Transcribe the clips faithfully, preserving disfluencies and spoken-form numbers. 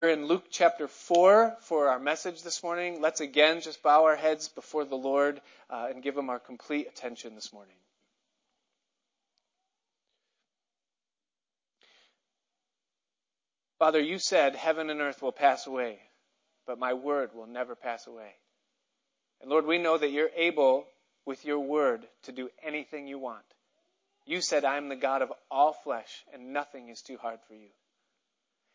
We're in Luke chapter four for our message this morning. Let's again just bow our heads before the Lord uh, and give him our complete attention this morning. Father, you said heaven and earth will pass away, but my word will never pass away. And Lord, we know that you're able with your word to do anything you want. You said, I am the God of all flesh and nothing is too hard for you.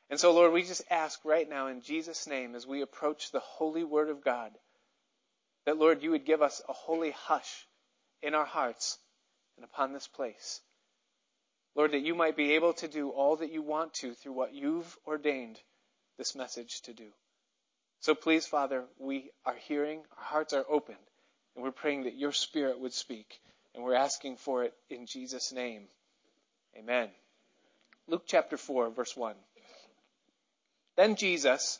And so, Lord, we just ask right now in Jesus' name as we approach the holy word of God that, Lord, you would give us a holy hush in our hearts and upon this place. Lord, that you might be able to do all that you want to through what you've ordained this message to do. So please, Father, we are hearing, our hearts are open, and we're praying that your Spirit would speak, and we're asking for it in Jesus' name. Amen. Luke chapter four, verse one. Then Jesus,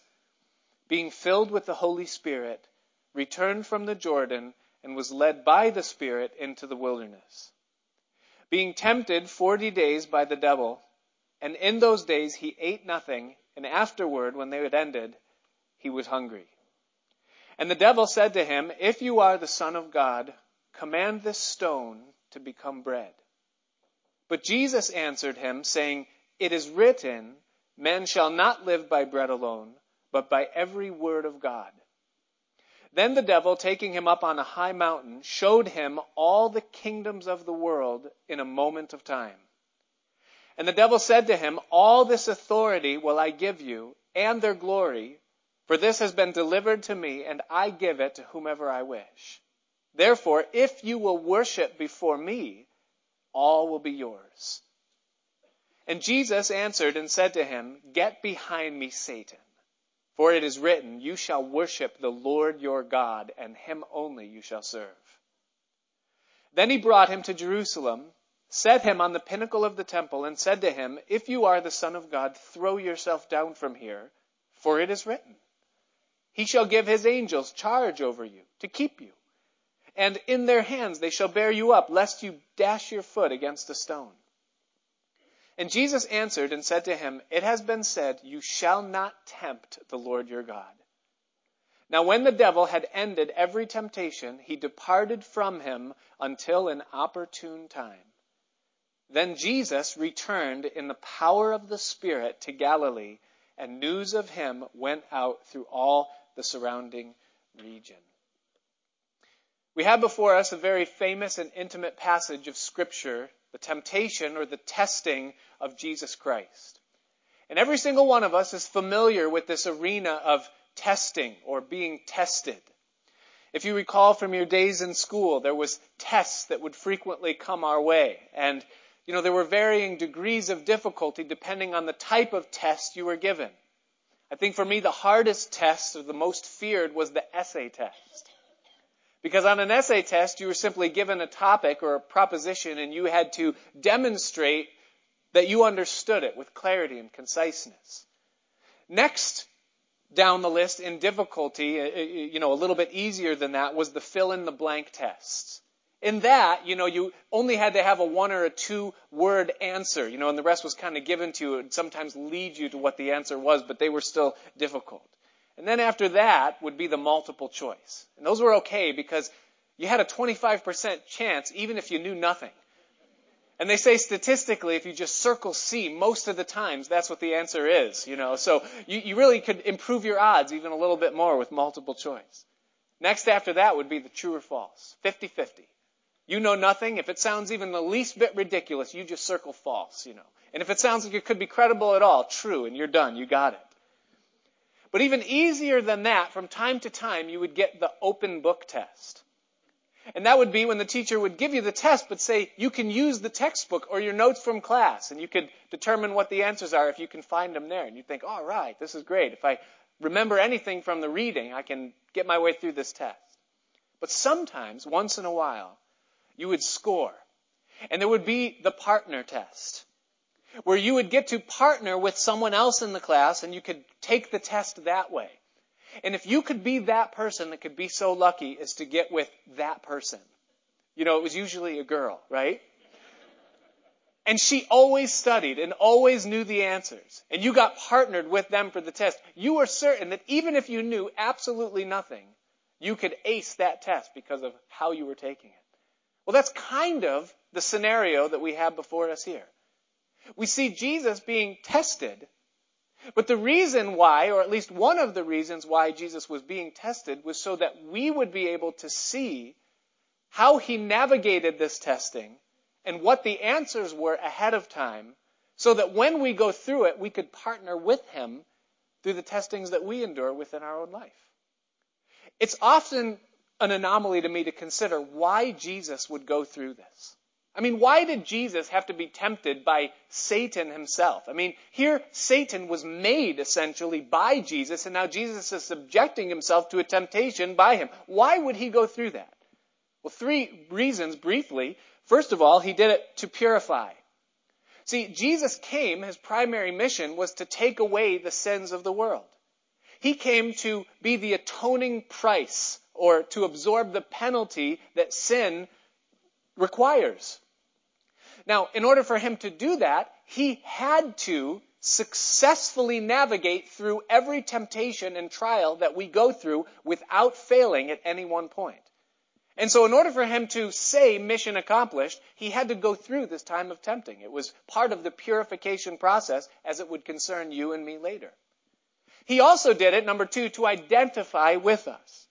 being filled with the Holy Spirit, returned from the Jordan and was led by the Spirit into the wilderness, being tempted forty days by the devil. And in those days he ate nothing, and afterward, when they had ended, he was hungry. And the devil said to him, If you are the Son of God, command this stone to become bread. But Jesus answered him, saying, It is written, Man shall not live by bread alone, but by every word of God. Then the devil, taking him up on a high mountain, showed him all the kingdoms of the world in a moment of time. And the devil said to him, All this authority will I give you, and their glory, for this has been delivered to me, and I give it to whomever I wish. Therefore, if you will worship before me, all will be yours. And Jesus answered and said to him, Get behind me, Satan, for it is written, You shall worship the Lord your God, and him only you shall serve. Then he brought him to Jerusalem, set him on the pinnacle of the temple, and said to him, If you are the Son of God, throw yourself down from here, for it is written, He shall give his angels charge over you, to keep you, and in their hands they shall bear you up, lest you dash your foot against a stone. And Jesus answered and said to him, It has been said, You shall not tempt the Lord your God. Now when the devil had ended every temptation, he departed from him until an opportune time. Then Jesus returned in the power of the Spirit to Galilee, and news of him went out through all the surrounding region. We have before us a very famous and intimate passage of Scripture, the temptation or the testing of Jesus Christ. And every single one of us is familiar with this arena of testing or being tested. If you recall from your days in school, there was tests that would frequently come our way. And, you know, there were varying degrees of difficulty depending on the type of test you were given. I think for me, the hardest test or the most feared was the essay test. Because on an essay test, you were simply given a topic or a proposition and you had to demonstrate that you understood it with clarity and conciseness. Next down the list in difficulty, you know, a little bit easier than that, was the fill-in-the-blank test. In that, you know, you only had to have a one or a two-word answer, you know, and the rest was kind of given to you and sometimes lead you to what the answer was, but they were still difficult. And then after that would be the multiple choice. And those were okay because you had a twenty-five percent chance even if you knew nothing. And they say statistically, if you just circle C, most of the times that's what the answer is, you know. So you, you really could improve your odds even a little bit more with multiple choice. Next after that would be the true or false, fifty-fifty. You know nothing. If it sounds even the least bit ridiculous, you just circle false, you know. And if it sounds like it could be credible at all, true, and you're done. You got it. But even easier than that, from time to time, you would get the open book test. And that would be when the teacher would give you the test, but say, you can use the textbook or your notes from class, and you could determine what the answers are if you can find them there. And you think, all right, this is great. If I remember anything from the reading, I can get my way through this test. But sometimes, once in a while, you would score. And there would be the partner test, where you would get to partner with someone else in the class and you could take the test that way. And if you could be that person that could be so lucky as to get with that person, you know, it was usually a girl, right? And she always studied and always knew the answers. And you got partnered with them for the test. You were certain that even if you knew absolutely nothing, you could ace that test because of how you were taking it. Well, that's kind of the scenario that we have before us here. We see Jesus being tested, but the reason why, or at least one of the reasons why Jesus was being tested, was so that we would be able to see how he navigated this testing and what the answers were ahead of time, so that when we go through it, we could partner with him through the testings that we endure within our own life. It's often an anomaly to me to consider why Jesus would go through this. I mean, why did Jesus have to be tempted by Satan himself? I mean, here Satan was made essentially by Jesus, and now Jesus is subjecting himself to a temptation by him. Why would he go through that? Well, three reasons briefly. First of all, he did it to purify. See, Jesus came, his primary mission was to take away the sins of the world. He came to be the atoning price, or to absorb the penalty that sin requires. Now, in order for him to do that, he had to successfully navigate through every temptation and trial that we go through without failing at any one point. And so in order for him to say mission accomplished, he had to go through this time of tempting. It was part of the purification process, as it would concern you and me later. He also did it, number two, to identify with us.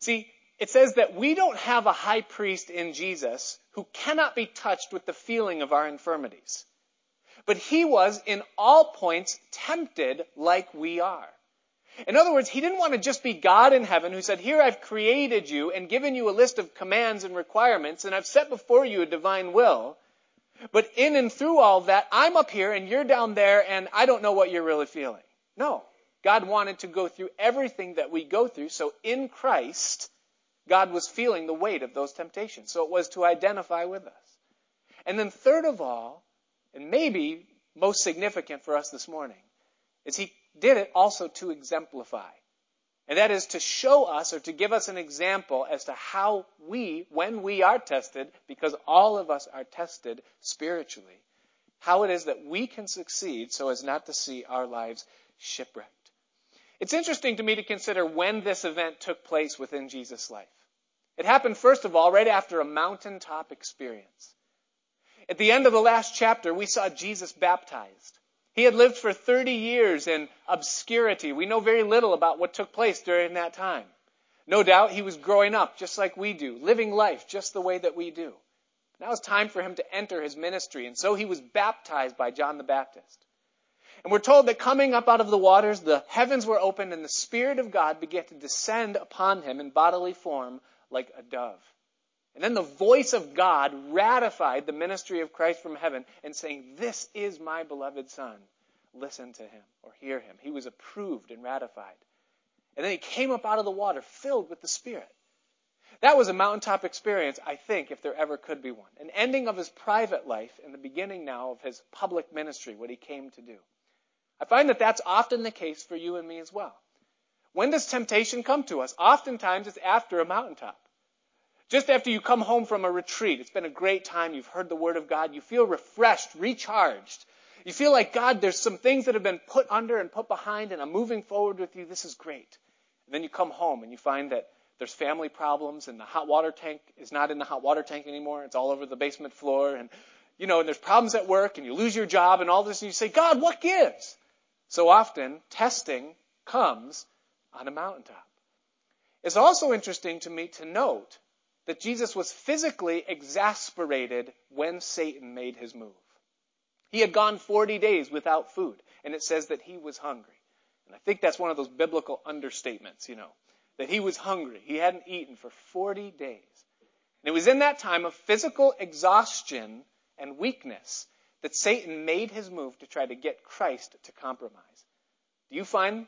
See, it says that we don't have a high priest in Jesus who cannot be touched with the feeling of our infirmities. But he was in all points tempted like we are. In other words, he didn't want to just be God in heaven who said, here I've created you and given you a list of commands and requirements, and I've set before you a divine will. But in and through all that, I'm up here and you're down there, and I don't know what you're really feeling. No, God wanted to go through everything that we go through. So in Christ, God was feeling the weight of those temptations. So it was to identify with us. And then third of all, and maybe most significant for us this morning, is he did it also to exemplify. And that is to show us, or to give us an example as to how we, when we are tested, because all of us are tested spiritually, how it is that we can succeed so as not to see our lives shipwrecked. It's interesting to me to consider when this event took place within Jesus' life. It happened, first of all, right after a mountaintop experience. At the end of the last chapter, we saw Jesus baptized. He had lived for thirty years in obscurity. We know very little about what took place during that time. No doubt he was growing up just like we do, living life just the way that we do. Now it's time for him to enter his ministry, and so he was baptized by John the Baptist. And we're told that coming up out of the waters, the heavens were opened, and the Spirit of God began to descend upon him in bodily form like a dove. And then the voice of God ratified the ministry of Christ from heaven and saying, this is my beloved Son. Listen to him, or hear him. He was approved and ratified. And then he came up out of the water filled with the Spirit. That was a mountaintop experience, I think, if there ever could be one. An ending of his private life and the beginning now of his public ministry, what he came to do. I find that that's often the case for you and me as well. When does temptation come to us? Oftentimes it's after a mountaintop. Just after you come home from a retreat, it's been a great time, you've heard the word of God, you feel refreshed, recharged. You feel like, God, there's some things that have been put under and put behind, and I'm moving forward with you, this is great. And then you come home and you find that there's family problems, and the hot water tank is not in the hot water tank anymore, it's all over the basement floor, and you know, and there's problems at work, and you lose your job and all this, and you say, God, what gives? So often, testing comes on a mountaintop. It's also interesting to me to note that Jesus was physically exasperated when Satan made his move. He had gone forty days without food, and it says that he was hungry. And I think that's one of those biblical understatements, you know, that he was hungry. He hadn't eaten for forty days. And it was in that time of physical exhaustion and weakness that Satan made his move to try to get Christ to compromise. Do you find,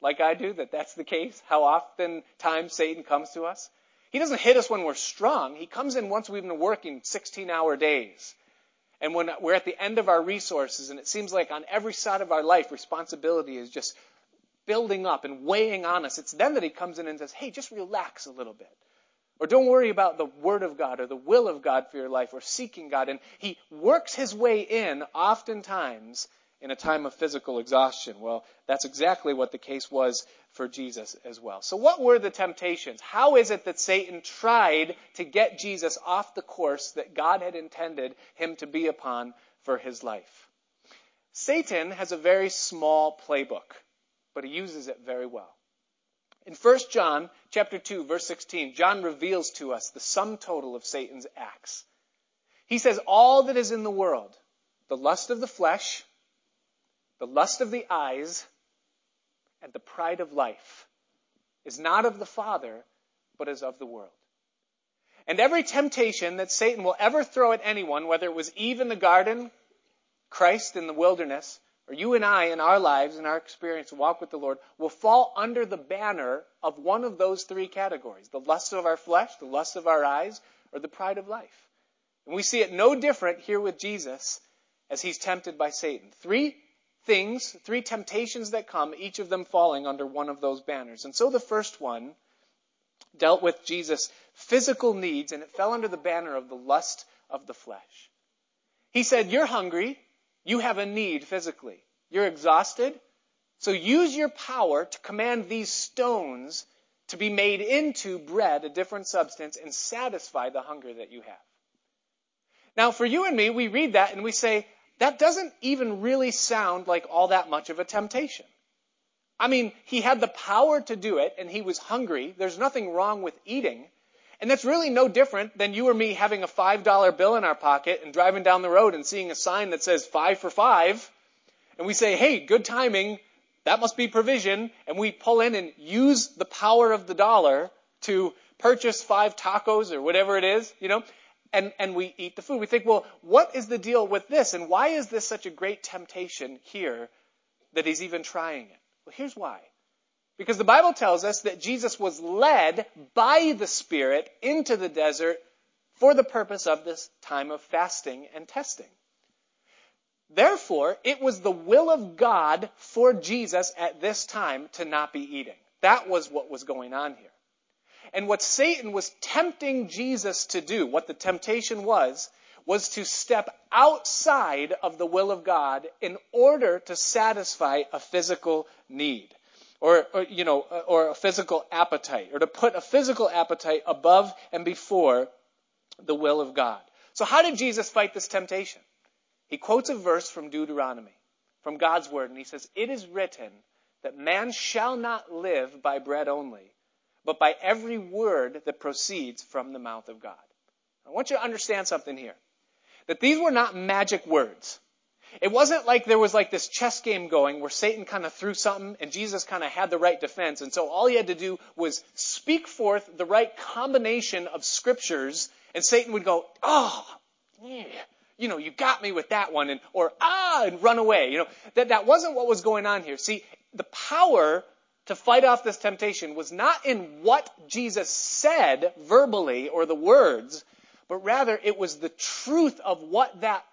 like I do, that that's the case? How often times Satan comes to us? He doesn't hit us when we're strong. He comes in once we've been working sixteen-hour days. And when we're at the end of our resources, and it seems like on every side of our life, responsibility is just building up and weighing on us. It's then that he comes in and says, hey, just relax a little bit. Or don't worry about the word of God or the will of God for your life or seeking God. And he works his way in, oftentimes, in a time of physical exhaustion. Well, that's exactly what the case was for Jesus as well. So what were the temptations? How is it that Satan tried to get Jesus off the course that God had intended him to be upon for his life? Satan has a very small playbook, but he uses it very well. In First John chapter two, verse sixteen, John reveals to us the sum total of Satan's acts. He says, all that is in the world, the lust of the flesh, the lust of the eyes, and the pride of life, is not of the Father, but is of the world. And every temptation that Satan will ever throw at anyone, whether it was Eve in the garden, Christ in the wilderness, or you and I in our lives, in our experience to walk with the Lord, will fall under the banner of one of those three categories. The lust of our flesh, the lust of our eyes, or the pride of life. And we see it no different here with Jesus as he's tempted by Satan. Three things, three temptations that come, each of them falling under one of those banners. And so the first one dealt with Jesus' physical needs, and it fell under the banner of the lust of the flesh. He said, you're hungry. You have a need physically. You're exhausted. So use your power to command these stones to be made into bread, a different substance, and satisfy the hunger that you have. Now, for you and me, we read that and we say, that doesn't even really sound like all that much of a temptation. I mean, he had the power to do it and he was hungry. There's nothing wrong with eating. And that's really no different than you or me having a five dollar bill in our pocket and driving down the road and seeing a sign that says five for five. And we say, hey, good timing. That must be provision. And we pull in and use the power of the dollar to purchase five tacos or whatever it is, you know, and, and we eat the food. We think, well, what is the deal with this? And why is this such a great temptation here that he's even trying it? Well, here's why. Because the Bible tells us that Jesus was led by the Spirit into the desert for the purpose of this time of fasting and testing. Therefore, it was the will of God for Jesus at this time to not be eating. That was what was going on here. And what Satan was tempting Jesus to do, what the temptation was, was to step outside of the will of God in order to satisfy a physical need. Or, or, you know, or a physical appetite, or to put a physical appetite above and before the will of God. So how did Jesus fight this temptation? He quotes a verse from Deuteronomy, from God's word, and he says, it is written that man shall not live by bread only, but by every word that proceeds from the mouth of God. I want you to understand something here, that these were not magic words. It wasn't like there was like this chess game going where Satan kind of threw something and Jesus kind of had the right defense. And so all he had to do was speak forth the right combination of scriptures and Satan would go, oh, yeah, you know, you got me with that one, and or ah, and run away. You know, that, that wasn't what was going on here. See, the power to fight off this temptation was not in what Jesus said verbally or the words, but rather it was the truth of what that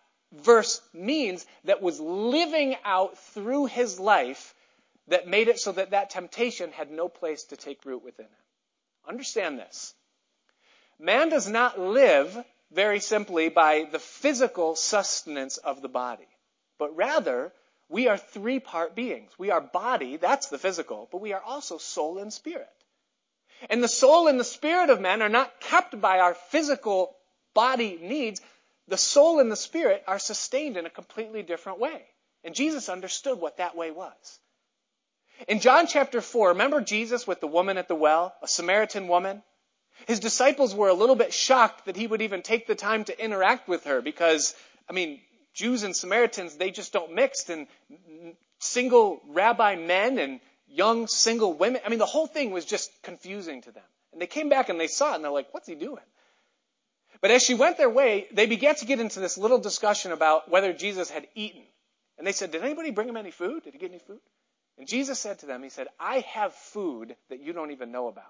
verse means that was living out through his life that made it so that that temptation had no place to take root within him. Understand this. Man does not live very simply by the physical sustenance of the body, but rather we are three-part beings. We are body, that's the physical, but we are also soul and spirit. And the soul and the spirit of man are not kept by our physical body needs. The soul and the spirit are sustained in a completely different way. And Jesus understood what that way was. In John chapter four, remember Jesus with the woman at the well, a Samaritan woman? His disciples were a little bit shocked that he would even take the time to interact with her because, I mean, Jews and Samaritans, they just don't mix. And single rabbi men and young single women, I mean, the whole thing was just confusing to them. And they came back and they saw it and they're like, what's he doing? But as she went their way, they began to get into this little discussion about whether Jesus had eaten. And they said, did anybody bring him any food? Did he get any food? And Jesus said to them, he said, I have food that you don't even know about.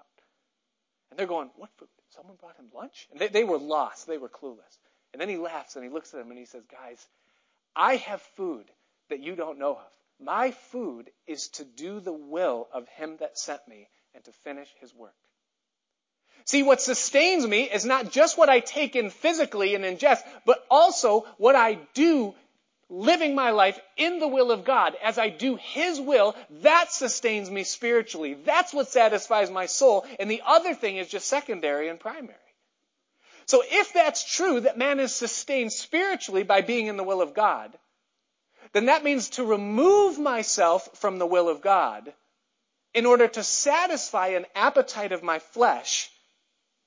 And they're going, what food? Someone brought him lunch? And they, they were lost. They were clueless. And then he laughs and he looks at them and he says, guys, I have food that you don't know of. My food is to do the will of him that sent me and to finish his work. See, what sustains me is not just what I take in physically and ingest, but also what I do living my life in the will of God. As I do His will, that sustains me spiritually. That's what satisfies my soul. And the other thing is just secondary and primary. So if that's true, that man is sustained spiritually by being in the will of God, then that means to remove myself from the will of God in order to satisfy an appetite of my flesh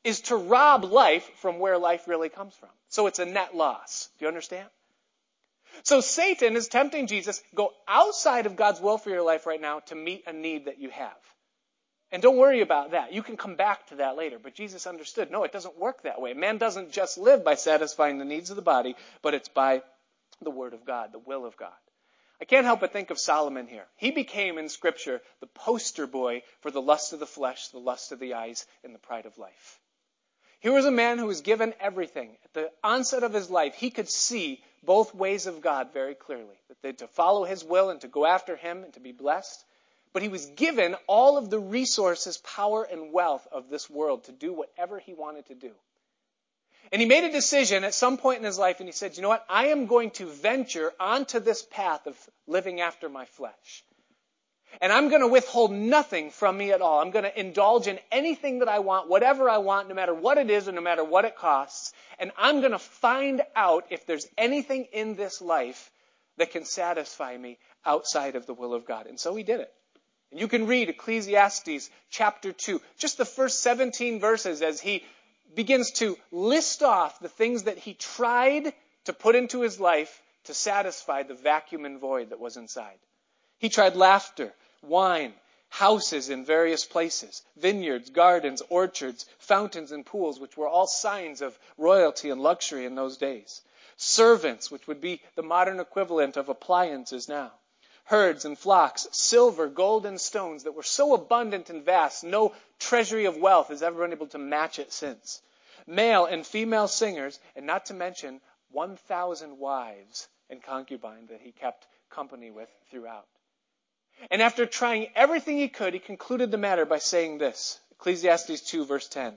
is to rob life from where life really comes from. So it's a net loss. Do you understand? So Satan is tempting Jesus, go outside of God's will for your life right now to meet a need that you have. And don't worry about that. You can come back to that later. But Jesus understood, no, it doesn't work that way. Man doesn't just live by satisfying the needs of the body, but it's by the word of God, the will of God. I can't help but think of Solomon here. He became in Scripture the poster boy for the lust of the flesh, the lust of the eyes, and the pride of life. Here was a man who was given everything. At the onset of his life, he could see both ways of God very clearly, that to follow His will and to go after Him and to be blessed. But he was given all of the resources, power, and wealth of this world to do whatever he wanted to do. And he made a decision at some point in his life, and he said, you know what? I am going to venture onto this path of living after my flesh. And I'm going to withhold nothing from me at all. I'm going to indulge in anything that I want, whatever I want, no matter what it is or no matter what it costs. And I'm going to find out if there's anything in this life that can satisfy me outside of the will of God. And so he did it. And you can read Ecclesiastes chapter two, just the first seventeen verses as he begins to list off the things that he tried to put into his life to satisfy the vacuum and void that was inside. He tried laughter, wine, houses in various places, vineyards, gardens, orchards, fountains and pools, which were all signs of royalty and luxury in those days. Servants, which would be the modern equivalent of appliances now. Herds and flocks, silver, gold, and stones that were so abundant and vast, no treasury of wealth has ever been able to match it since. Male and female singers, and not to mention one thousand wives and concubines that he kept company with throughout. And after trying everything he could, he concluded the matter by saying this, Ecclesiastes two, verse ten.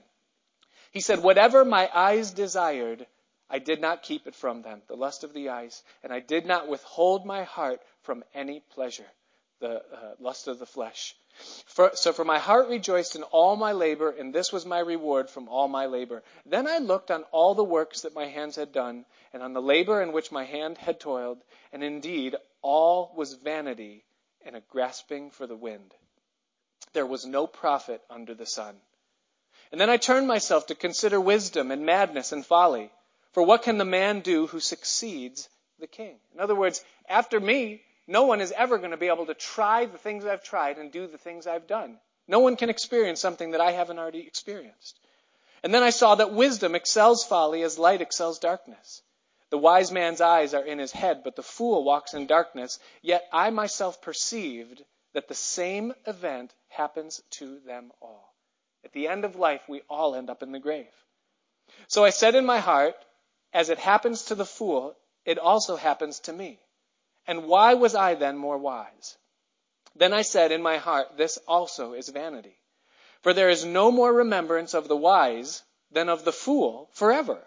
He said, whatever my eyes desired, I did not keep it from them, the lust of the eyes, and I did not withhold my heart from any pleasure, the uh, lust of the flesh. For, so for my heart rejoiced in all my labor, and this was my reward from all my labor. Then I looked on all the works that my hands had done, and on the labor in which my hand had toiled, and indeed all was vanity and a grasping for the wind. There was no profit under the sun. And then I turned myself to consider wisdom and madness and folly. For what can the man do who succeeds the king? In other words, after me, no one is ever going to be able to try the things I've tried and do the things I've done. No one can experience something that I haven't already experienced. And then I saw that wisdom excels folly as light excels darkness. The wise man's eyes are in his head, but the fool walks in darkness. Yet I myself perceived that the same event happens to them all. At the end of life, we all end up in the grave. So I said in my heart, as it happens to the fool, it also happens to me. And why was I then more wise? Then I said in my heart, this also is vanity. For there is no more remembrance of the wise than of the fool forever,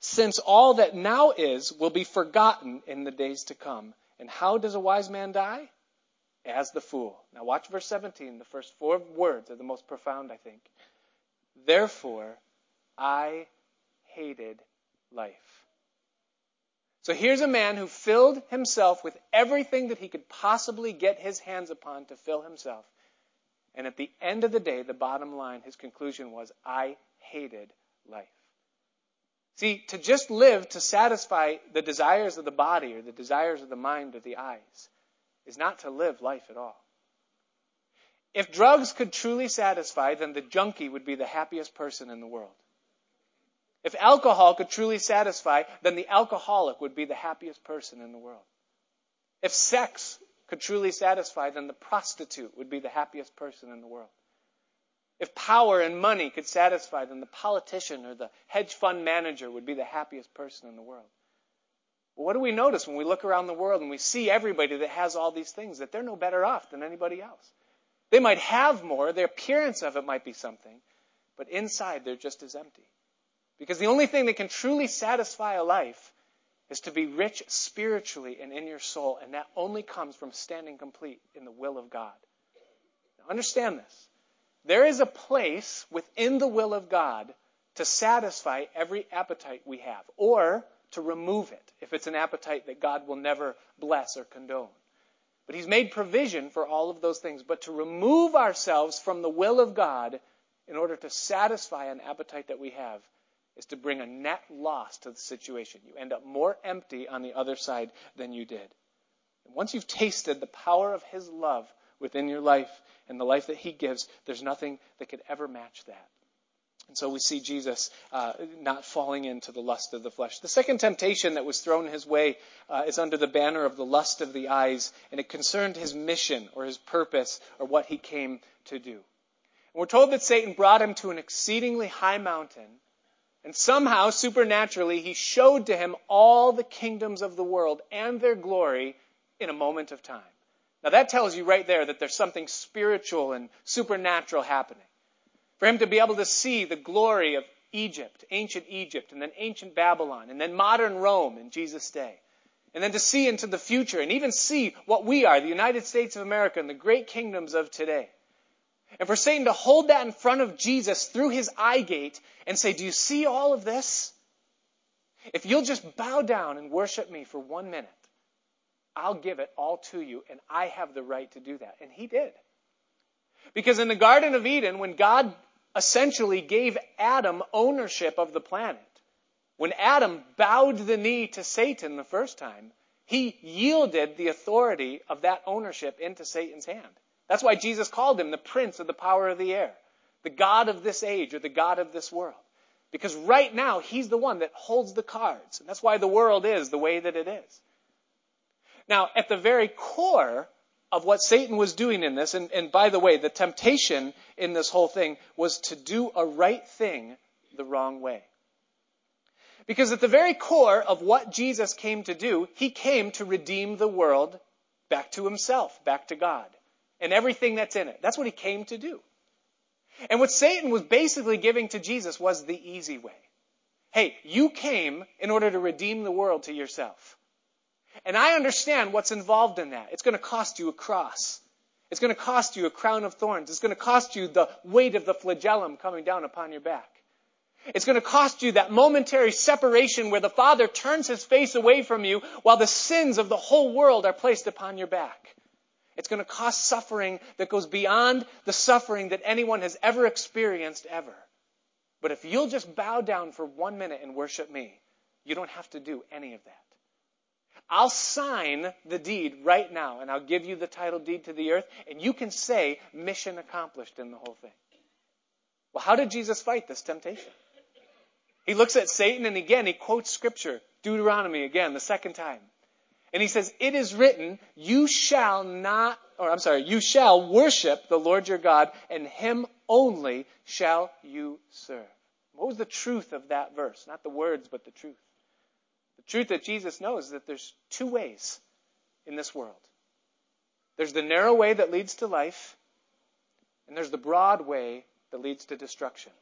since all that now is will be forgotten in the days to come. And how does a wise man die? As the fool. Now watch verse seventeen. The first four words are the most profound, I think. Therefore, I hated life. So here's a man who filled himself with everything that he could possibly get his hands upon to fill himself. And at the end of the day, the bottom line, his conclusion was, I hated life. See, to just live to satisfy the desires of the body or the desires of the mind or the eyes is not to live life at all. If drugs could truly satisfy, then the junkie would be the happiest person in the world. If alcohol could truly satisfy, then the alcoholic would be the happiest person in the world. If sex could truly satisfy, then the prostitute would be the happiest person in the world. If power and money could satisfy, then the politician or the hedge fund manager would be the happiest person in the world. But what do we notice when we look around the world and we see everybody that has all these things, that they're no better off than anybody else? They might have more, the appearance of it might be something, but inside they're just as empty. Because the only thing that can truly satisfy a life is to be rich spiritually and in your soul, and that only comes from standing complete in the will of God. Now understand this. There is a place within the will of God to satisfy every appetite we have, or to remove it if it's an appetite that God will never bless or condone. But he's made provision for all of those things. But to remove ourselves from the will of God in order to satisfy an appetite that we have is to bring a net loss to the situation. You end up more empty on the other side than you did. And once you've tasted the power of his love within your life and the life that he gives, there's nothing that could ever match that. And so we see Jesus uh, not falling into the lust of the flesh. The second temptation that was thrown his way uh, is under the banner of the lust of the eyes, and it concerned his mission or his purpose or what he came to do. And we're told that Satan brought him to an exceedingly high mountain, and somehow, supernaturally, he showed to him all the kingdoms of the world and their glory in a moment of time. Now that tells you right there that there's something spiritual and supernatural happening. For him to be able to see the glory of Egypt, ancient Egypt, and then ancient Babylon, and then modern Rome in Jesus' day. And then to see into the future and even see what we are, the United States of America and the great kingdoms of today. And for Satan to hold that in front of Jesus through his eye gate and say, do you see all of this? If you'll just bow down and worship me for one minute, I'll give it all to you, and I have the right to do that. And he did. Because in the Garden of Eden, when God essentially gave Adam ownership of the planet, when Adam bowed the knee to Satan the first time, he yielded the authority of that ownership into Satan's hand. That's why Jesus called him the prince of the power of the air, the god of this age or the god of this world. Because right now, he's the one that holds the cards. And that's why the world is the way that it is. Now, at the very core of what Satan was doing in this, and, and by the way, the temptation in this whole thing was to do a right thing the wrong way. Because at the very core of what Jesus came to do, he came to redeem the world back to himself, back to God, and everything that's in it. That's what he came to do. And what Satan was basically giving to Jesus was the easy way. Hey, you came in order to redeem the world to yourself. And I understand what's involved in that. It's going to cost you a cross. It's going to cost you a crown of thorns. It's going to cost you the weight of the flagellum coming down upon your back. It's going to cost you that momentary separation where the Father turns his face away from you while the sins of the whole world are placed upon your back. It's going to cost suffering that goes beyond the suffering that anyone has ever experienced ever. But if you'll just bow down for one minute and worship me, you don't have to do any of that. I'll sign the deed right now, and I'll give you the title deed to the earth, and you can say mission accomplished in the whole thing. Well, how did Jesus fight this temptation? He looks at Satan, and again, he quotes Scripture, Deuteronomy again, the second time. And he says, it is written, you shall not, or I'm sorry, you shall worship the Lord your God, and him only shall you serve. What was the truth of that verse? Not the words, but the truth. The truth that Jesus knows is that there's two ways in this world. There's the narrow way that leads to life, and there's the broad way that leads to destruction.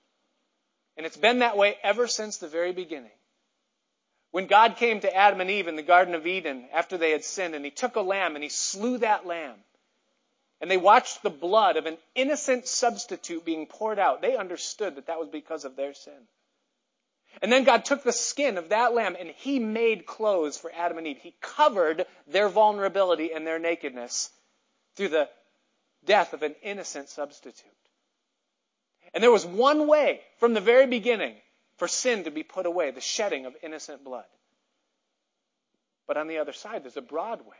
And it's been that way ever since the very beginning. When God came to Adam and Eve in the Garden of Eden after they had sinned, and he took a lamb and he slew that lamb, and they watched the blood of an innocent substitute being poured out, they understood that that was because of their sin. And then God took the skin of that lamb and he made clothes for Adam and Eve. He covered their vulnerability and their nakedness through the death of an innocent substitute. And there was one way from the very beginning for sin to be put away, the shedding of innocent blood. But on the other side, there's a broad way.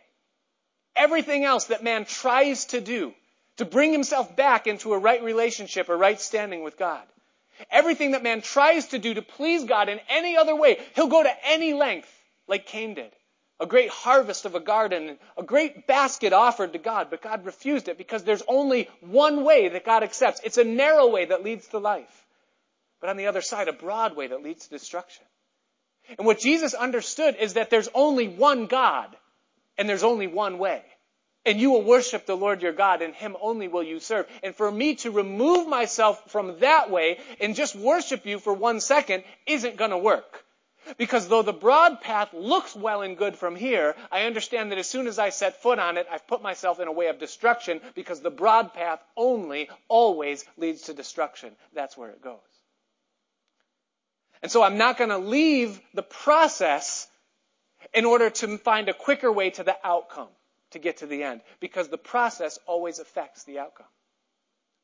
Everything else that man tries to do to bring himself back into a right relationship or right standing with God, everything that man tries to do to please God in any other way, he'll go to any length, like Cain did. A great harvest of a garden, a great basket offered to God, but God refused it because there's only one way that God accepts. It's a narrow way that leads to life. But on the other side, a broad way that leads to destruction. And what Jesus understood is that there's only one God, and there's only one way. And you will worship the Lord your God, and him only will you serve. And for me to remove myself from that way and just worship you for one second isn't going to work. Because though the broad path looks well and good from here, I understand that as soon as I set foot on it, I've put myself in a way of destruction, because the broad path only always leads to destruction. That's where it goes. And so I'm not going to leave the process in order to find a quicker way to the outcome, to get to the end, because the process always affects the outcome.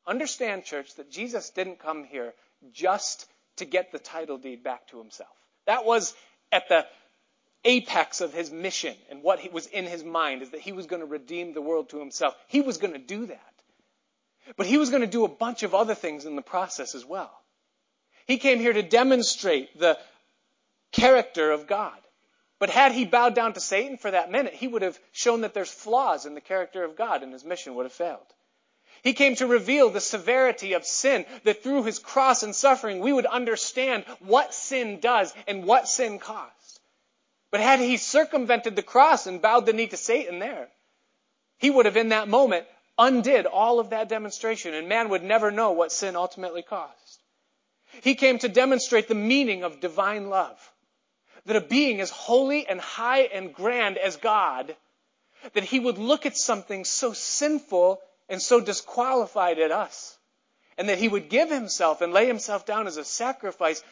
Understand, church, that Jesus didn't come here just to get the title deed back to himself. That was at the apex of his mission, and what he was in his mind is that he was going to redeem the world to himself. He was going to do that. But he was going to do a bunch of other things in the process as well. He came here to demonstrate the character of God. But had he bowed down to Satan for that minute, he would have shown that there's flaws in the character of God, and his mission would have failed. He came to reveal the severity of sin, that through his cross and suffering, we would understand what sin does and what sin costs. But had he circumvented the cross and bowed the knee to Satan there, he would have in that moment undid all of that demonstration, and man would never know what sin ultimately cost. He came to demonstrate the meaning of divine love, that a being as holy and high and grand as God, that he would look at something so sinful and so disqualified at us, and that he would give himself and lay himself down as a sacrifice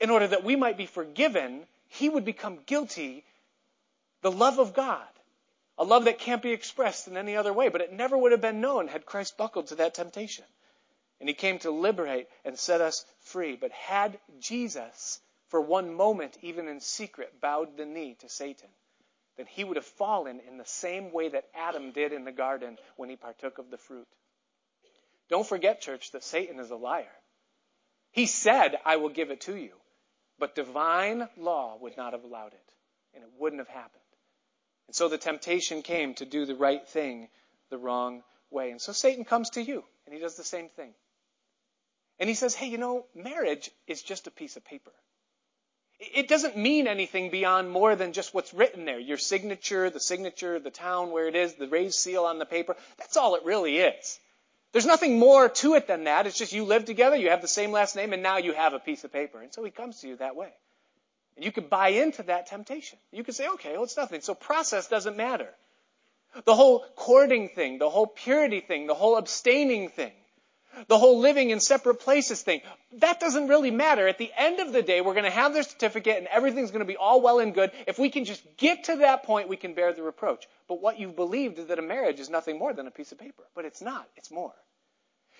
in order that we might be forgiven. He would become guilty. The love of God, a love that can't be expressed in any other way, but it never would have been known had Christ buckled to that temptation. And he came to liberate and set us free. But had Jesus, for one moment, even in secret, bowed the knee to Satan, then he would have fallen in the same way that Adam did in the garden when he partook of the fruit. Don't forget, church, that Satan is a liar. He said, I will give it to you. But divine law would not have allowed it, and it wouldn't have happened. And so the temptation came to do the right thing the wrong way. And so Satan comes to you, and he does the same thing. And he says, hey, you know, marriage is just a piece of paper. It doesn't mean anything beyond more than just what's written there. Your signature, the signature, the town where it is, the raised seal on the paper. That's all it really is. There's nothing more to it than that. It's just you live together, you have the same last name, and now you have a piece of paper. And so he comes to you that way. And you could buy into that temptation. You could say, okay, well, it's nothing. So process doesn't matter. The whole courting thing, the whole purity thing, the whole abstaining thing, the whole living in separate places thing, that doesn't really matter. At the end of the day, we're going to have their certificate, and everything's going to be all well and good. If we can just get to that point, we can bear the reproach. But what you've believed is that a marriage is nothing more than a piece of paper. But it's not. It's more.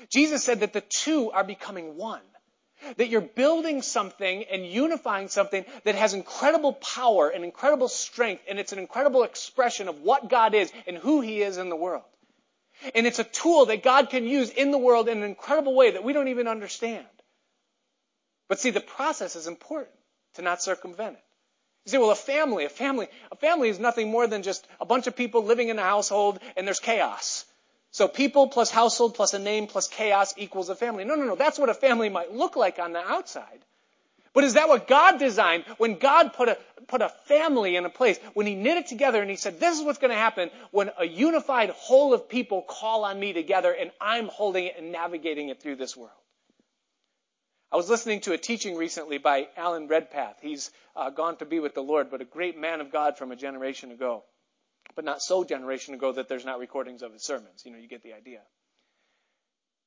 Jesus said that the two are becoming one, that you're building something and unifying something that has incredible power and incredible strength, and it's an incredible expression of what God is and who he is in the world. And it's a tool that God can use in the world in an incredible way that we don't even understand. But see, the process is important to not circumvent it. You say, well, a family, a family, a family is nothing more than just a bunch of people living in a household, and there's chaos. So people plus household plus a name plus chaos equals a family. No, no, no, that's what a family might look like on the outside. But is that what God designed when God put a, put a family in a place, when he knit it together and he said, this is what's going to happen when a unified whole of people call on me together, and I'm holding it and navigating it through this world? I was listening to a teaching recently by Alan Redpath. He's uh, gone to be with the Lord, but a great man of God from a generation ago, but not so generation ago that there's not recordings of his sermons. You know, you get the idea.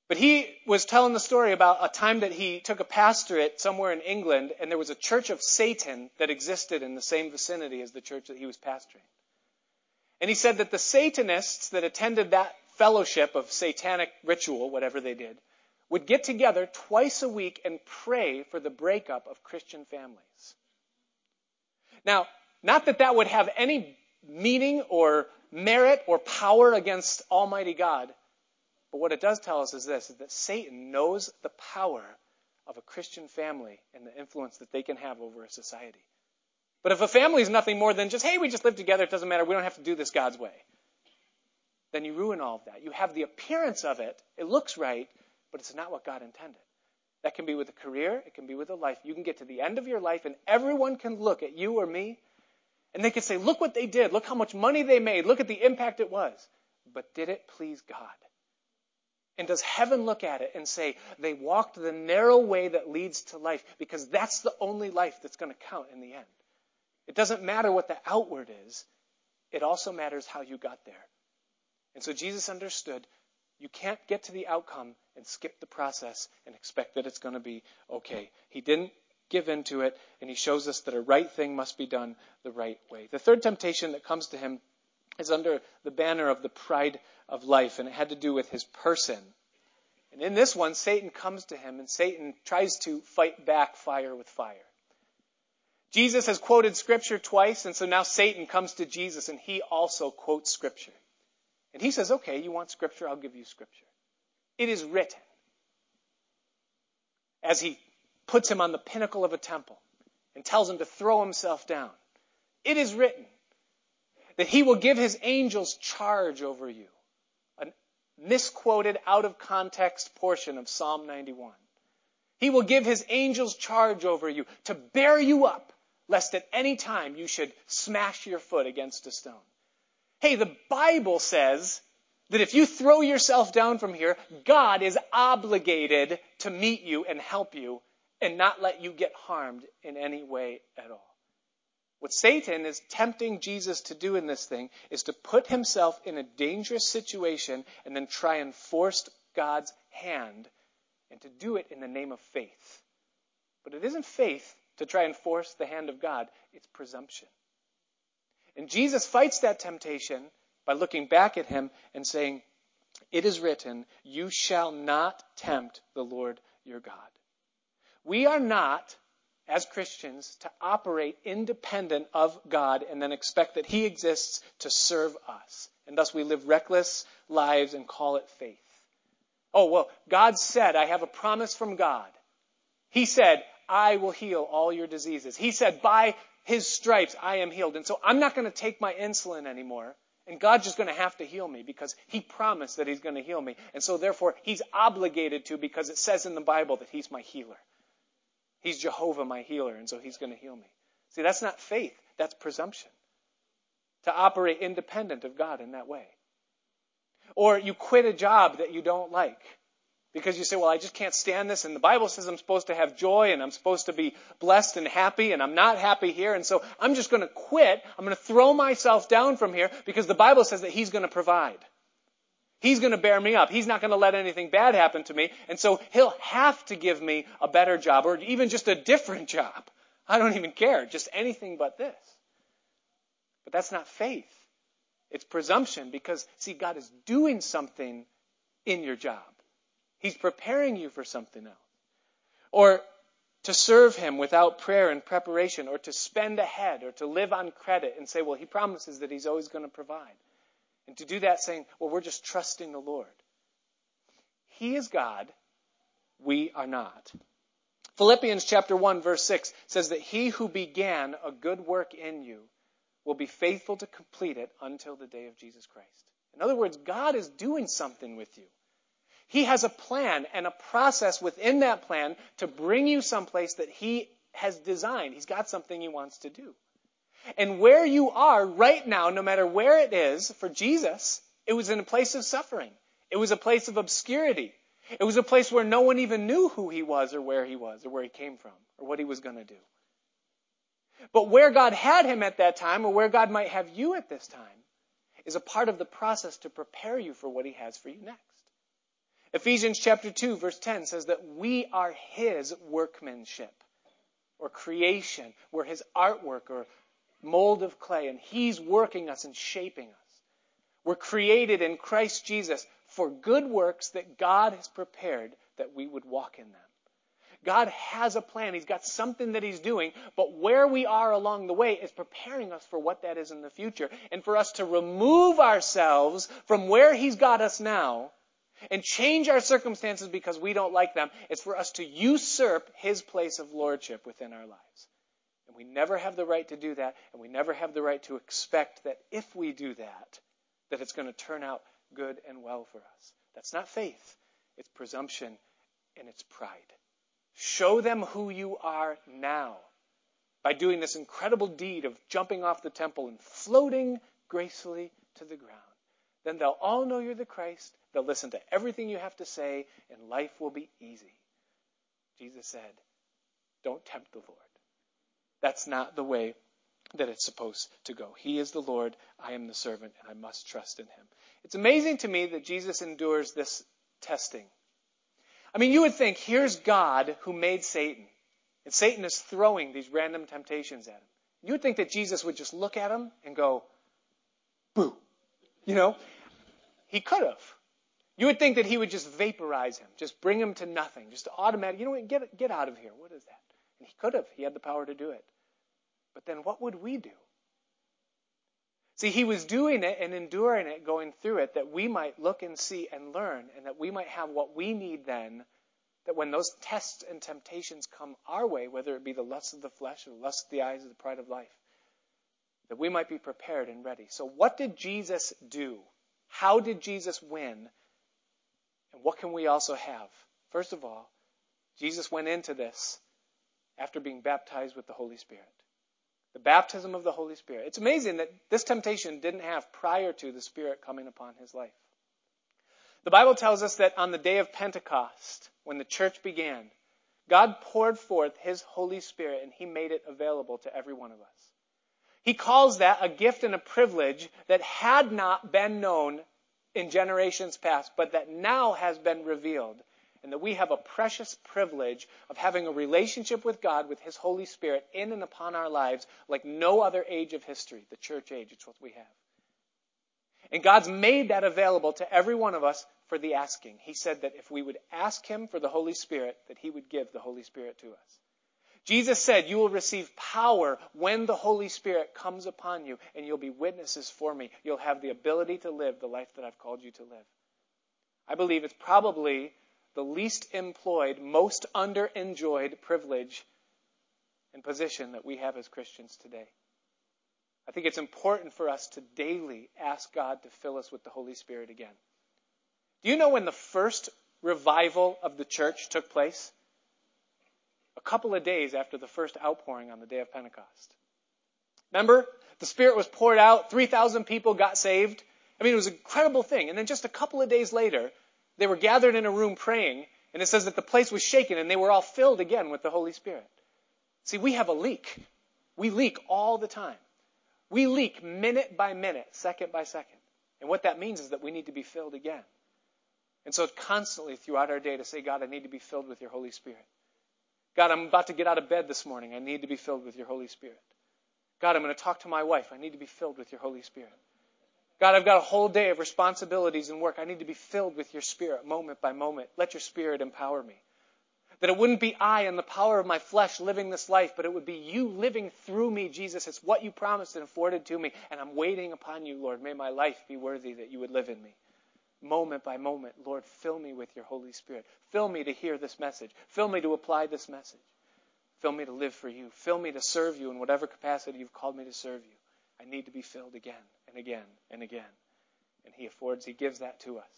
But he was telling the story about a time that he took a pastorate somewhere in England, and there was a church of Satan that existed in the same vicinity as the church that he was pastoring. And he said that the Satanists that attended that fellowship of satanic ritual, whatever they did, would get together twice a week and pray for the breakup of Christian families. Now, not that that would have any meaning or merit or power against Almighty God, but what it does tell us is this, is that Satan knows the power of a Christian family and the influence that they can have over a society. But if a family is nothing more than just, hey, we just live together, it doesn't matter, we don't have to do this God's way, then you ruin all of that. You have the appearance of it, it looks right, but it's not what God intended. That can be with a career, it can be with a life. You can get to the end of your life and everyone can look at you or me, and they can say, look what they did, look how much money they made, look at the impact it was. but did it please God? And does heaven look at it and say, they walked the narrow way that leads to life, because that's the only life that's going to count in the end. It doesn't matter what the outward is. It also matters how you got there. And so Jesus understood you can't get to the outcome and skip the process and expect that it's going to be okay. He didn't give into it, and he shows us that a right thing must be done the right way. The third temptation that comes to him is under the banner of the pride of life, and it had to do with his person. And in this one, Satan comes to him, and Satan tries to fight back fire with fire. Jesus has quoted Scripture twice, and so now Satan comes to Jesus, and he also quotes Scripture. And he says, okay, you want Scripture? I'll give you Scripture. It is written. As he puts him on the pinnacle of a temple and tells him to throw himself down. It is written that he will give his angels charge over you. A misquoted, out of context portion of Psalm ninety-one. He will give his angels charge over you to bear you up, lest at any time you should smash your foot against a stone. Hey, the Bible says that if you throw yourself down from here, God is obligated to meet you and help you and not let you get harmed in any way at all. What Satan is tempting Jesus to do in this thing is to put himself in a dangerous situation and then try and force God's hand, and to do it in the name of faith. But it isn't faith to try and force the hand of God. It's presumption. And Jesus fights that temptation by looking back at him and saying, it is written, you shall not tempt the Lord your God. We are not, as Christians, to operate independent of God and then expect that he exists to serve us. And thus we live reckless lives and call it faith. Oh, well, God said, I have a promise from God. He said, I will heal all your diseases. He said, by his stripes, I am healed. And so I'm not going to take my insulin anymore. And God's just going to have to heal me because he promised that he's going to heal me. And so therefore, he's obligated to, because it says in the Bible that he's my healer. He's Jehovah, my healer, and so he's going to heal me. See, that's not faith. That's presumption. To operate independent of God in that way. Or you quit a job that you don't like because you say, well, I just can't stand this. And the Bible says I'm supposed to have joy and I'm supposed to be blessed and happy, and I'm not happy here. And so I'm just going to quit. I'm going to throw myself down from here because the Bible says that he's going to provide. He's going to bear me up. He's not going to let anything bad happen to me. And so he'll have to give me a better job, or even just a different job. I don't even care. Just anything but this. But that's not faith. It's presumption, because, see, God is doing something in your job. He's preparing you for something else. Or to serve him without prayer and preparation, or to spend ahead, or to live on credit and say, well, he promises that he's always going to provide. And to do that saying, well, we're just trusting the Lord. He is God. We are not. Philippians chapter one, verse six says that he who began a good work in you will be faithful to complete it until the day of Jesus Christ. In other words, God is doing something with you. He has a plan and a process within that plan to bring you someplace that he has designed. He's got something he wants to do. And where you are right now, no matter where it is, for Jesus, it was in a place of suffering. It was a place of obscurity. It was a place where no one even knew who he was or where he was or where he came from or what he was going to do. But where God had him at that time, or where God might have you at this time, is a part of the process to prepare you for what he has for you next. Ephesians chapter two, verse ten says that we are his workmanship or creation. We're his artwork or mold of clay, and he's working us and shaping us. We're created in Christ Jesus for good works that God has prepared that we would walk in them. God has a plan. He's got something that he's doing, but where we are along the way is preparing us for what that is in the future, and for us to remove ourselves from where he's got us now and change our circumstances because we don't like them. It's for us to usurp his place of lordship within our lives. And we never have the right to do that, and we never have the right to expect that if we do that, that it's going to turn out good and well for us. That's not faith. It's presumption, and it's pride. Show them who you are now by doing this incredible deed of jumping off the temple and floating gracefully to the ground. Then they'll all know you're the Christ. They'll listen to everything you have to say, and life will be easy. Jesus said, don't tempt the Lord. That's not the way that it's supposed to go. He is the Lord. I am the servant, and I must trust in him. It's amazing to me that Jesus endures this testing. I mean, you would think, here's God who made Satan, and Satan is throwing these random temptations at him. You would think that Jesus would just look at him and go, boo. You know, he could have. You would think that he would just vaporize him, just bring him to nothing, just automatic. You know what? Get, get out of here. What is that? And he could have. He had the power to do it. But then what would we do? See, he was doing it and enduring it, going through it, that we might look and see and learn, and that we might have what we need then, that when those tests and temptations come our way, whether it be the lust of the flesh or the lust of the eyes or the pride of life, that we might be prepared and ready. So what did Jesus do? How did Jesus win? And what can we also have? First of all, Jesus went into this after being baptized with the Holy Spirit. The baptism of the Holy Spirit. It's amazing that this temptation didn't have prior to the Spirit coming upon his life. The Bible tells us that on the day of Pentecost, when the church began, God poured forth his Holy Spirit, and he made it available to every one of us. He calls that a gift and a privilege that had not been known in generations past, but that now has been revealed, and that we have a precious privilege of having a relationship with God, with his Holy Spirit, in and upon our lives like no other age of history, the church age. It's what we have. And God's made that available to every one of us for the asking. He said that if we would ask him for the Holy Spirit, that he would give the Holy Spirit to us. Jesus said, you will receive power when the Holy Spirit comes upon you, and you'll be witnesses for me. You'll have the ability to live the life that I've called you to live. I believe it's probably the least employed, most under-enjoyed privilege and position that we have as Christians today. I think it's important for us to daily ask God to fill us with the Holy Spirit again. Do you know when the first revival of the church took place? A couple of days after the first outpouring on the day of Pentecost. Remember? The Spirit was poured out. three thousand people got saved. I mean, it was an incredible thing. And then just a couple of days later, they were gathered in a room praying, and it says that the place was shaken, and they were all filled again with the Holy Spirit. See, we have a leak. We leak all the time. We leak minute by minute, second by second. And what that means is that we need to be filled again. And so constantly throughout our day to say, God, I need to be filled with your Holy Spirit. God, I'm about to get out of bed this morning. I need to be filled with your Holy Spirit. God, I'm going to talk to my wife. I need to be filled with your Holy Spirit. God, I've got a whole day of responsibilities and work. I need to be filled with your Spirit moment by moment. Let your Spirit empower me. That it wouldn't be I and the power of my flesh living this life, but it would be you living through me, Jesus. It's what you promised and afforded to me, and I'm waiting upon you, Lord. May my life be worthy that you would live in me. Moment by moment, Lord, fill me with your Holy Spirit. Fill me to hear this message. Fill me to apply this message. Fill me to live for you. Fill me to serve you in whatever capacity you've called me to serve you. I need to be filled again and again and again. And he affords, he gives that to us.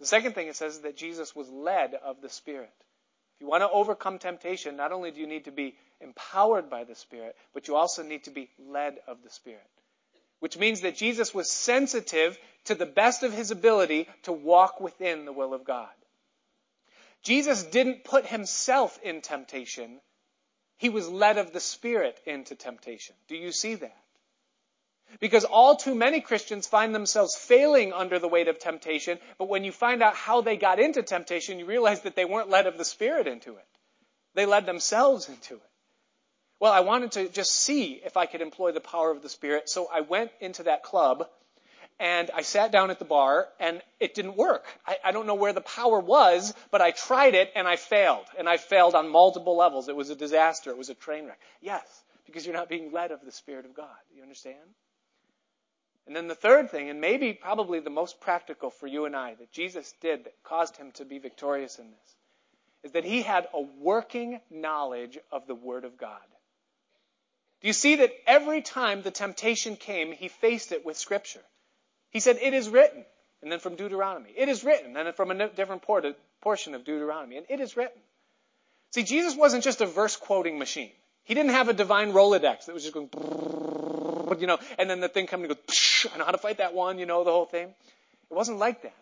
The second thing it says is that Jesus was led of the Spirit. If you want to overcome temptation, not only do you need to be empowered by the Spirit, but you also need to be led of the Spirit. Which means that Jesus was sensitive to the best of his ability to walk within the will of God. Jesus didn't put himself in temptation. He was led of the Spirit into temptation. Do you see that? Because all too many Christians find themselves failing under the weight of temptation, but when you find out how they got into temptation, you realize that they weren't led of the Spirit into it. They led themselves into it. Well, I wanted to just see if I could employ the power of the Spirit, so I went into that club, and I sat down at the bar, and it didn't work. I, I don't know where the power was, but I tried it, and I failed. And I failed on multiple levels. It was a disaster. It was a train wreck. Yes, because you're not being led of the Spirit of God. You understand? And then the third thing, and maybe probably the most practical for you and I, that Jesus did that caused him to be victorious in this, is that he had a working knowledge of the Word of God. Do you see that every time the temptation came, he faced it with Scripture? He said, it is written, and then from Deuteronomy. It is written, and then from a different portion of Deuteronomy, and it is written. See, Jesus wasn't just a verse-quoting machine. He didn't have a divine Rolodex that was just going, you know, and then the thing coming and goes, I know how to fight that one, you know, the whole thing. It wasn't like that.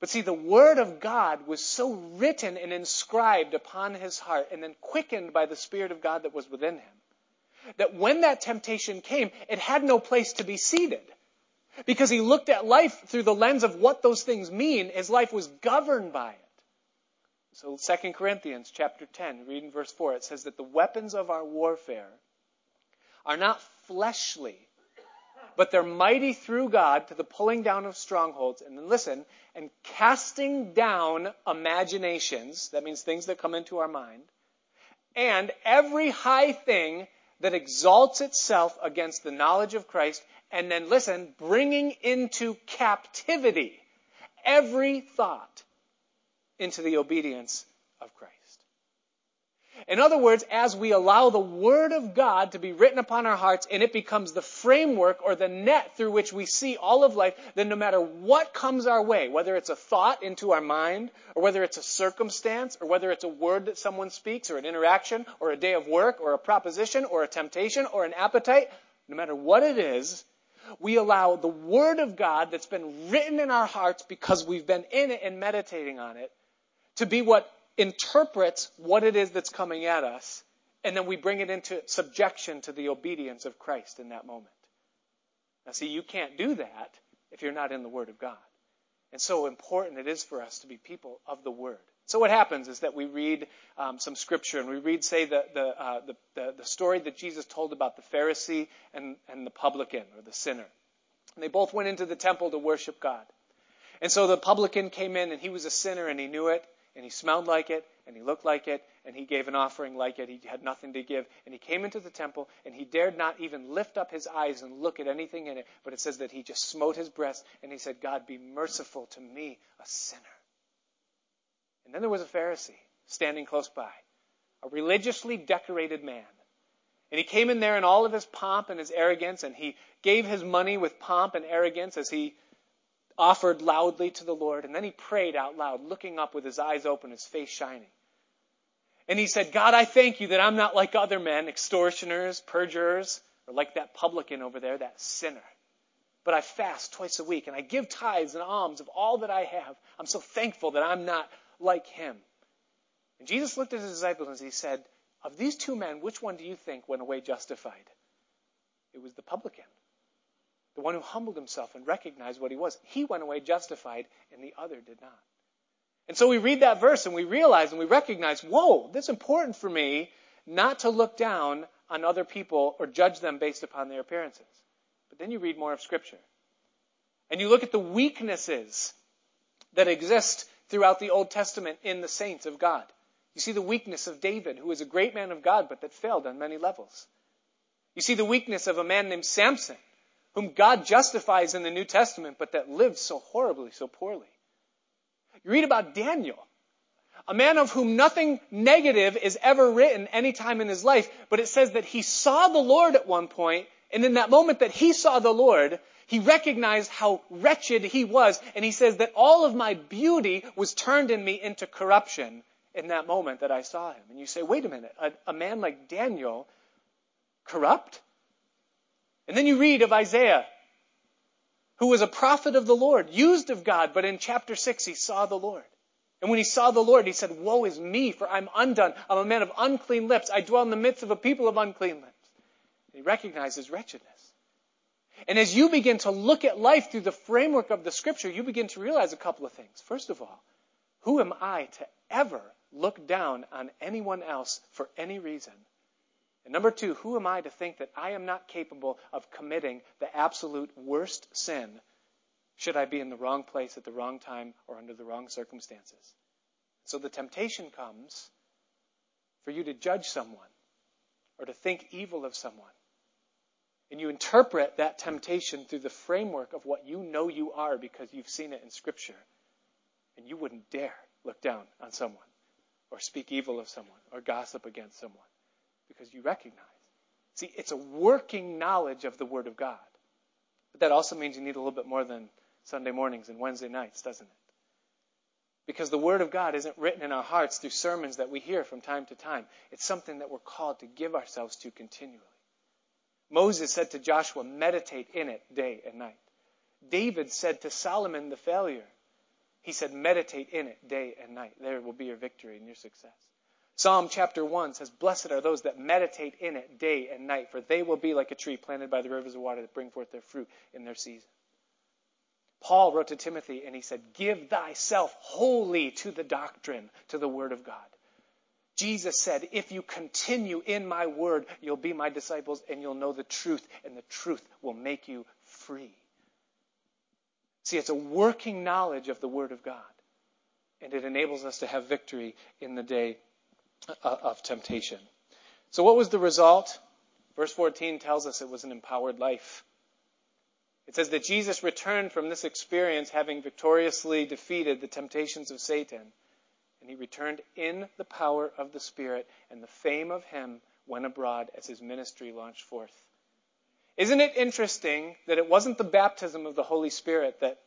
But see, the word of God was so written and inscribed upon his heart and then quickened by the Spirit of God that was within him, that when that temptation came, it had no place to be seated, because he looked at life through the lens of what those things mean. His life was governed by it. So Second Corinthians chapter ten, read in verse four, it says that the weapons of our warfare are not fleshly, but they're mighty through God to the pulling down of strongholds. And then listen, and casting down imaginations, that means things that come into our mind, and every high thing that exalts itself against the knowledge of Christ. And then listen, bringing into captivity every thought into the obedience of Christ. In other words, as we allow the word of God to be written upon our hearts and it becomes the framework or the net through which we see all of life, then no matter what comes our way, whether it's a thought into our mind, or whether it's a circumstance, or whether it's a word that someone speaks, or an interaction, or a day of work, or a proposition, or a temptation, or an appetite, no matter what it is, we allow the word of God that's been written in our hearts because we've been in it and meditating on it to be what interprets what it is that's coming at us, and then we bring it into subjection to the obedience of Christ in that moment. Now see, you can't do that if you're not in the word of God. And so important it is for us to be people of the word. So what happens is that we read um, some scripture, and we read, say, the the, uh, the the the story that Jesus told about the Pharisee and, and the publican, or the sinner. And they both went into the temple to worship God. And so the publican came in, and he was a sinner, and he knew it. And he smelled like it, and he looked like it, and he gave an offering like it. He had nothing to give. And he came into the temple, and he dared not even lift up his eyes and look at anything in it. But it says that he just smote his breast, and he said, "God, be merciful to me, a sinner." And then there was a Pharisee standing close by, a religiously decorated man. And he came in there in all of his pomp and his arrogance, and he gave his money with pomp and arrogance as he offered loudly to the Lord. And then he prayed out loud, looking up with his eyes open, his face shining. And he said, "God, I thank you that I'm not like other men, extortioners, perjurers, or like that publican over there, that sinner. But I fast twice a week, and I give tithes and alms of all that I have. I'm so thankful that I'm not like him." And Jesus looked at his disciples and he said, "Of these two men, which one do you think went away justified?" It was the publican, the one who humbled himself and recognized what he was. He went away justified, and the other did not. And so we read that verse, and we realize and we recognize, whoa, this is important for me, not to look down on other people or judge them based upon their appearances. But then you read more of Scripture, and you look at the weaknesses that exist throughout the Old Testament in the saints of God. You see the weakness of David, who was a great man of God, but that failed on many levels. You see the weakness of a man named Samson, whom God justifies in the New Testament, but that lived so horribly, so poorly. You read about Daniel, a man of whom nothing negative is ever written any time in his life, but it says that he saw the Lord at one point, and in that moment that he saw the Lord, he recognized how wretched he was, and he says that all of my beauty was turned in me into corruption in that moment that I saw him. And you say, wait a minute, a, a man like Daniel, corrupt? And then you read of Isaiah, who was a prophet of the Lord, used of God, but in chapter six he saw the Lord. And when he saw the Lord, he said, "Woe is me, for I'm undone. I'm a man of unclean lips. I dwell in the midst of a people of unclean lips." And he recognized his wretchedness. And as you begin to look at life through the framework of the Scripture, you begin to realize a couple of things. First of all, who am I to ever look down on anyone else for any reason? And number two, who am I to think that I am not capable of committing the absolute worst sin should I be in the wrong place at the wrong time or under the wrong circumstances? So the temptation comes for you to judge someone or to think evil of someone. And you interpret that temptation through the framework of what you know you are because you've seen it in Scripture. And you wouldn't dare look down on someone or speak evil of someone or gossip against someone, because you recognize. See, it's a working knowledge of the Word of God. But that also means you need a little bit more than Sunday mornings and Wednesday nights, doesn't it? Because the Word of God isn't written in our hearts through sermons that we hear from time to time. It's something that we're called to give ourselves to continually. Moses said to Joshua, meditate in it day and night. David said to Solomon the failure, he said, meditate in it day and night. There will be your victory and your success. Psalm chapter one says, blessed are those that meditate in it day and night, for they will be like a tree planted by the rivers of water that bring forth their fruit in their season. Paul wrote to Timothy and he said, give thyself wholly to the doctrine, to the word of God. Jesus said, if you continue in my word, you'll be my disciples and you'll know the truth, and the truth will make you free. See, it's a working knowledge of the word of God, and it enables us to have victory in the day of temptation. So what was the result? Verse fourteen tells us it was an empowered life. It says that Jesus returned from this experience having victoriously defeated the temptations of Satan. And he returned in the power of the Spirit, and the fame of him went abroad as his ministry launched forth. Isn't it interesting that it wasn't the baptism of the Holy Spirit that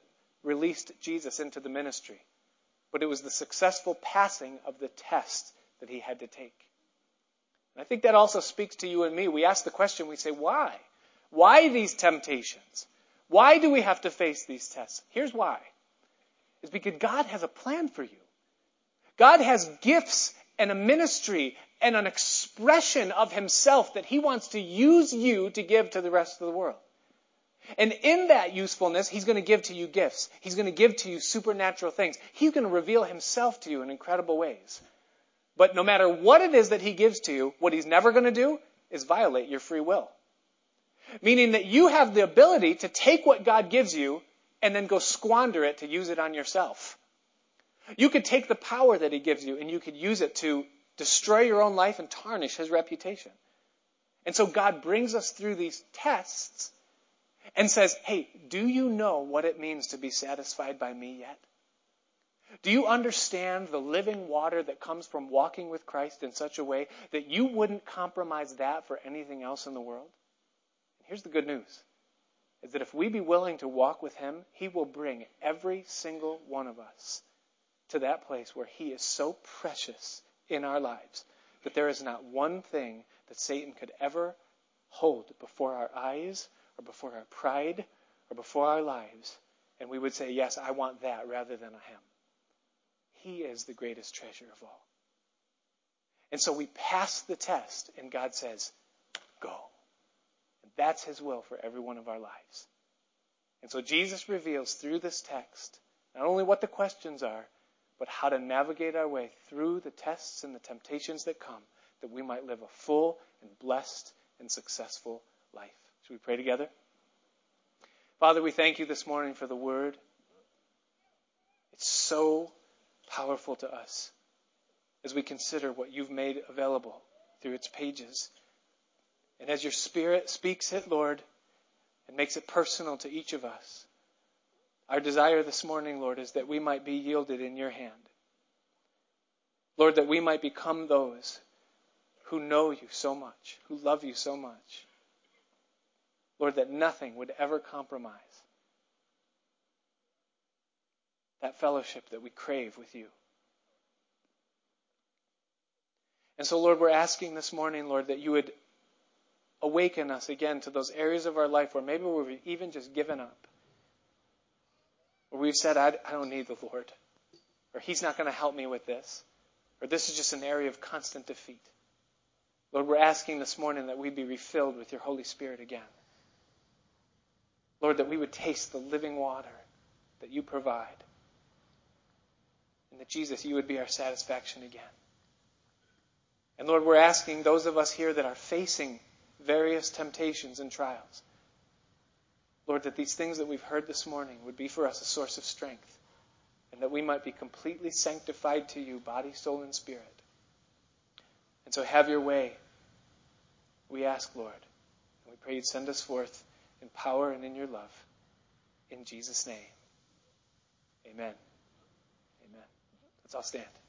released Jesus into the ministry, but it was the successful passing of the test that he had to take? And I think that also speaks to you and me. We ask the question, we say, why? Why these temptations? Why do we have to face these tests? Here's why. It's because God has a plan for you. God has gifts and a ministry and an expression of himself that he wants to use you to give to the rest of the world. And in that usefulness, he's going to give to you gifts. He's going to give to you supernatural things. He's going to reveal himself to you in incredible ways. But no matter what it is that he gives to you, what he's never going to do is violate your free will. Meaning that you have the ability to take what God gives you and then go squander it to use it on yourself. You could take the power that he gives you and you could use it to destroy your own life and tarnish his reputation. And so God brings us through these tests and says, hey, do you know what it means to be satisfied by me yet? Do you understand the living water that comes from walking with Christ in such a way that you wouldn't compromise that for anything else in the world? Here's the good news, is that if we be willing to walk with him, he will bring every single one of us to that place where he is so precious in our lives that there is not one thing that Satan could ever hold before our eyes or before our pride or before our lives, and we would say, yes, I want that rather than him. He is the greatest treasure of all. And so we pass the test, and God says, go. And that's his will for every one of our lives. And so Jesus reveals through this text not only what the questions are, but how to navigate our way through the tests and the temptations that come, that we might live a full and blessed and successful life. Should we pray together? Father, we thank you this morning for the word. It's so powerful to us as we consider what you've made available through its pages. And as your Spirit speaks it, Lord, and makes it personal to each of us, our desire this morning, Lord, is that we might be yielded in your hand. Lord, that we might become those who know you so much, who love you so much. Lord, that nothing would ever compromise that fellowship that we crave with you. And so, Lord, we're asking this morning, Lord, that you would awaken us again to those areas of our life where maybe we've even just given up. Or we've said, I, I don't need the Lord. Or he's not going to help me with this. Or this is just an area of constant defeat. Lord, we're asking this morning that we be refilled with your Holy Spirit again. Lord, that we would taste the living water that you provide. And that, Jesus, you would be our satisfaction again. And Lord, we're asking those of us here that are facing various temptations and trials, Lord, that these things that we've heard this morning would be for us a source of strength, and that we might be completely sanctified to you, body, soul, and spirit. And so have your way, we ask, Lord. And we pray you'd send us forth in power and in your love. In Jesus' name, amen. Amen. Let's all stand.